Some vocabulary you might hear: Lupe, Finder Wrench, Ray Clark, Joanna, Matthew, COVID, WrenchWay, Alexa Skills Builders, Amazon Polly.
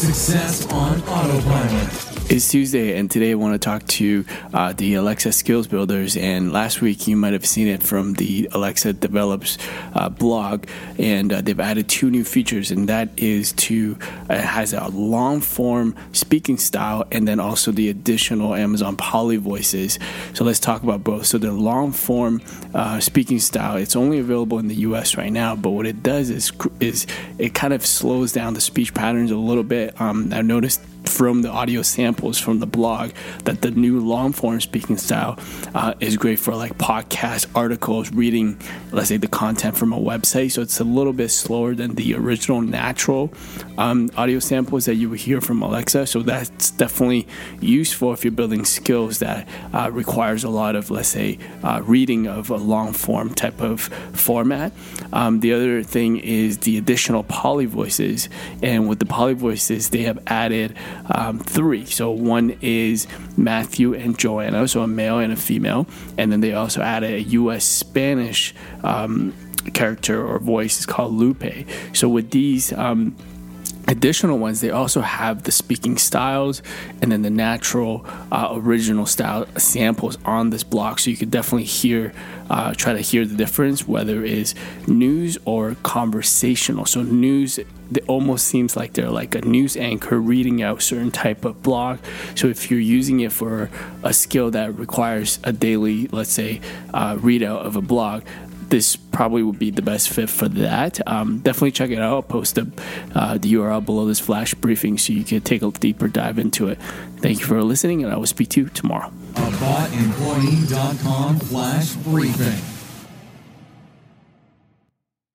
Success on Autopilot. It's Tuesday, and today I want to talk to the Alexa Skills Builders. And last week, you might have seen it from the Alexa Develops blog, and they've added two new features, and that is it has a long-form speaking style, and then also the additional Amazon Polly voices. So let's talk about both. So the long-form speaking style, it's only available in the U.S. right now, but what it does is it kind of slows down the speech patterns a little bit. I've noticed from the audio samples from the blog that the new long form speaking style is great for like podcasts, articles, reading, let's say, the content from a website. So it's a little bit slower than the original natural audio samples that you would hear from Alexa. So that's definitely useful if you're building skills that requires a lot of, let's say, reading of a long form type of format. The other thing is the additional Polly voices. And with the Polly voices, they have added three. So one is Matthew and Joanna, so a male and a female, and then they also added a U.S. Spanish character or voice. It's called Lupe. So with these additional ones, they also have the speaking styles and then the natural original style samples on this block, so you could definitely hear try to hear the difference, whether it's news or conversational. So news, it almost seems like they're like a news anchor reading out certain type of blog. So if you're using it for a skill that requires a daily, let's say, readout of a blog, this probably would be the best fit for that. Definitely check it out. I'll post the URL below this flash briefing so you can take a deeper dive into it. Thank you for listening, and I will speak to you tomorrow. BotEmployee.com/briefing.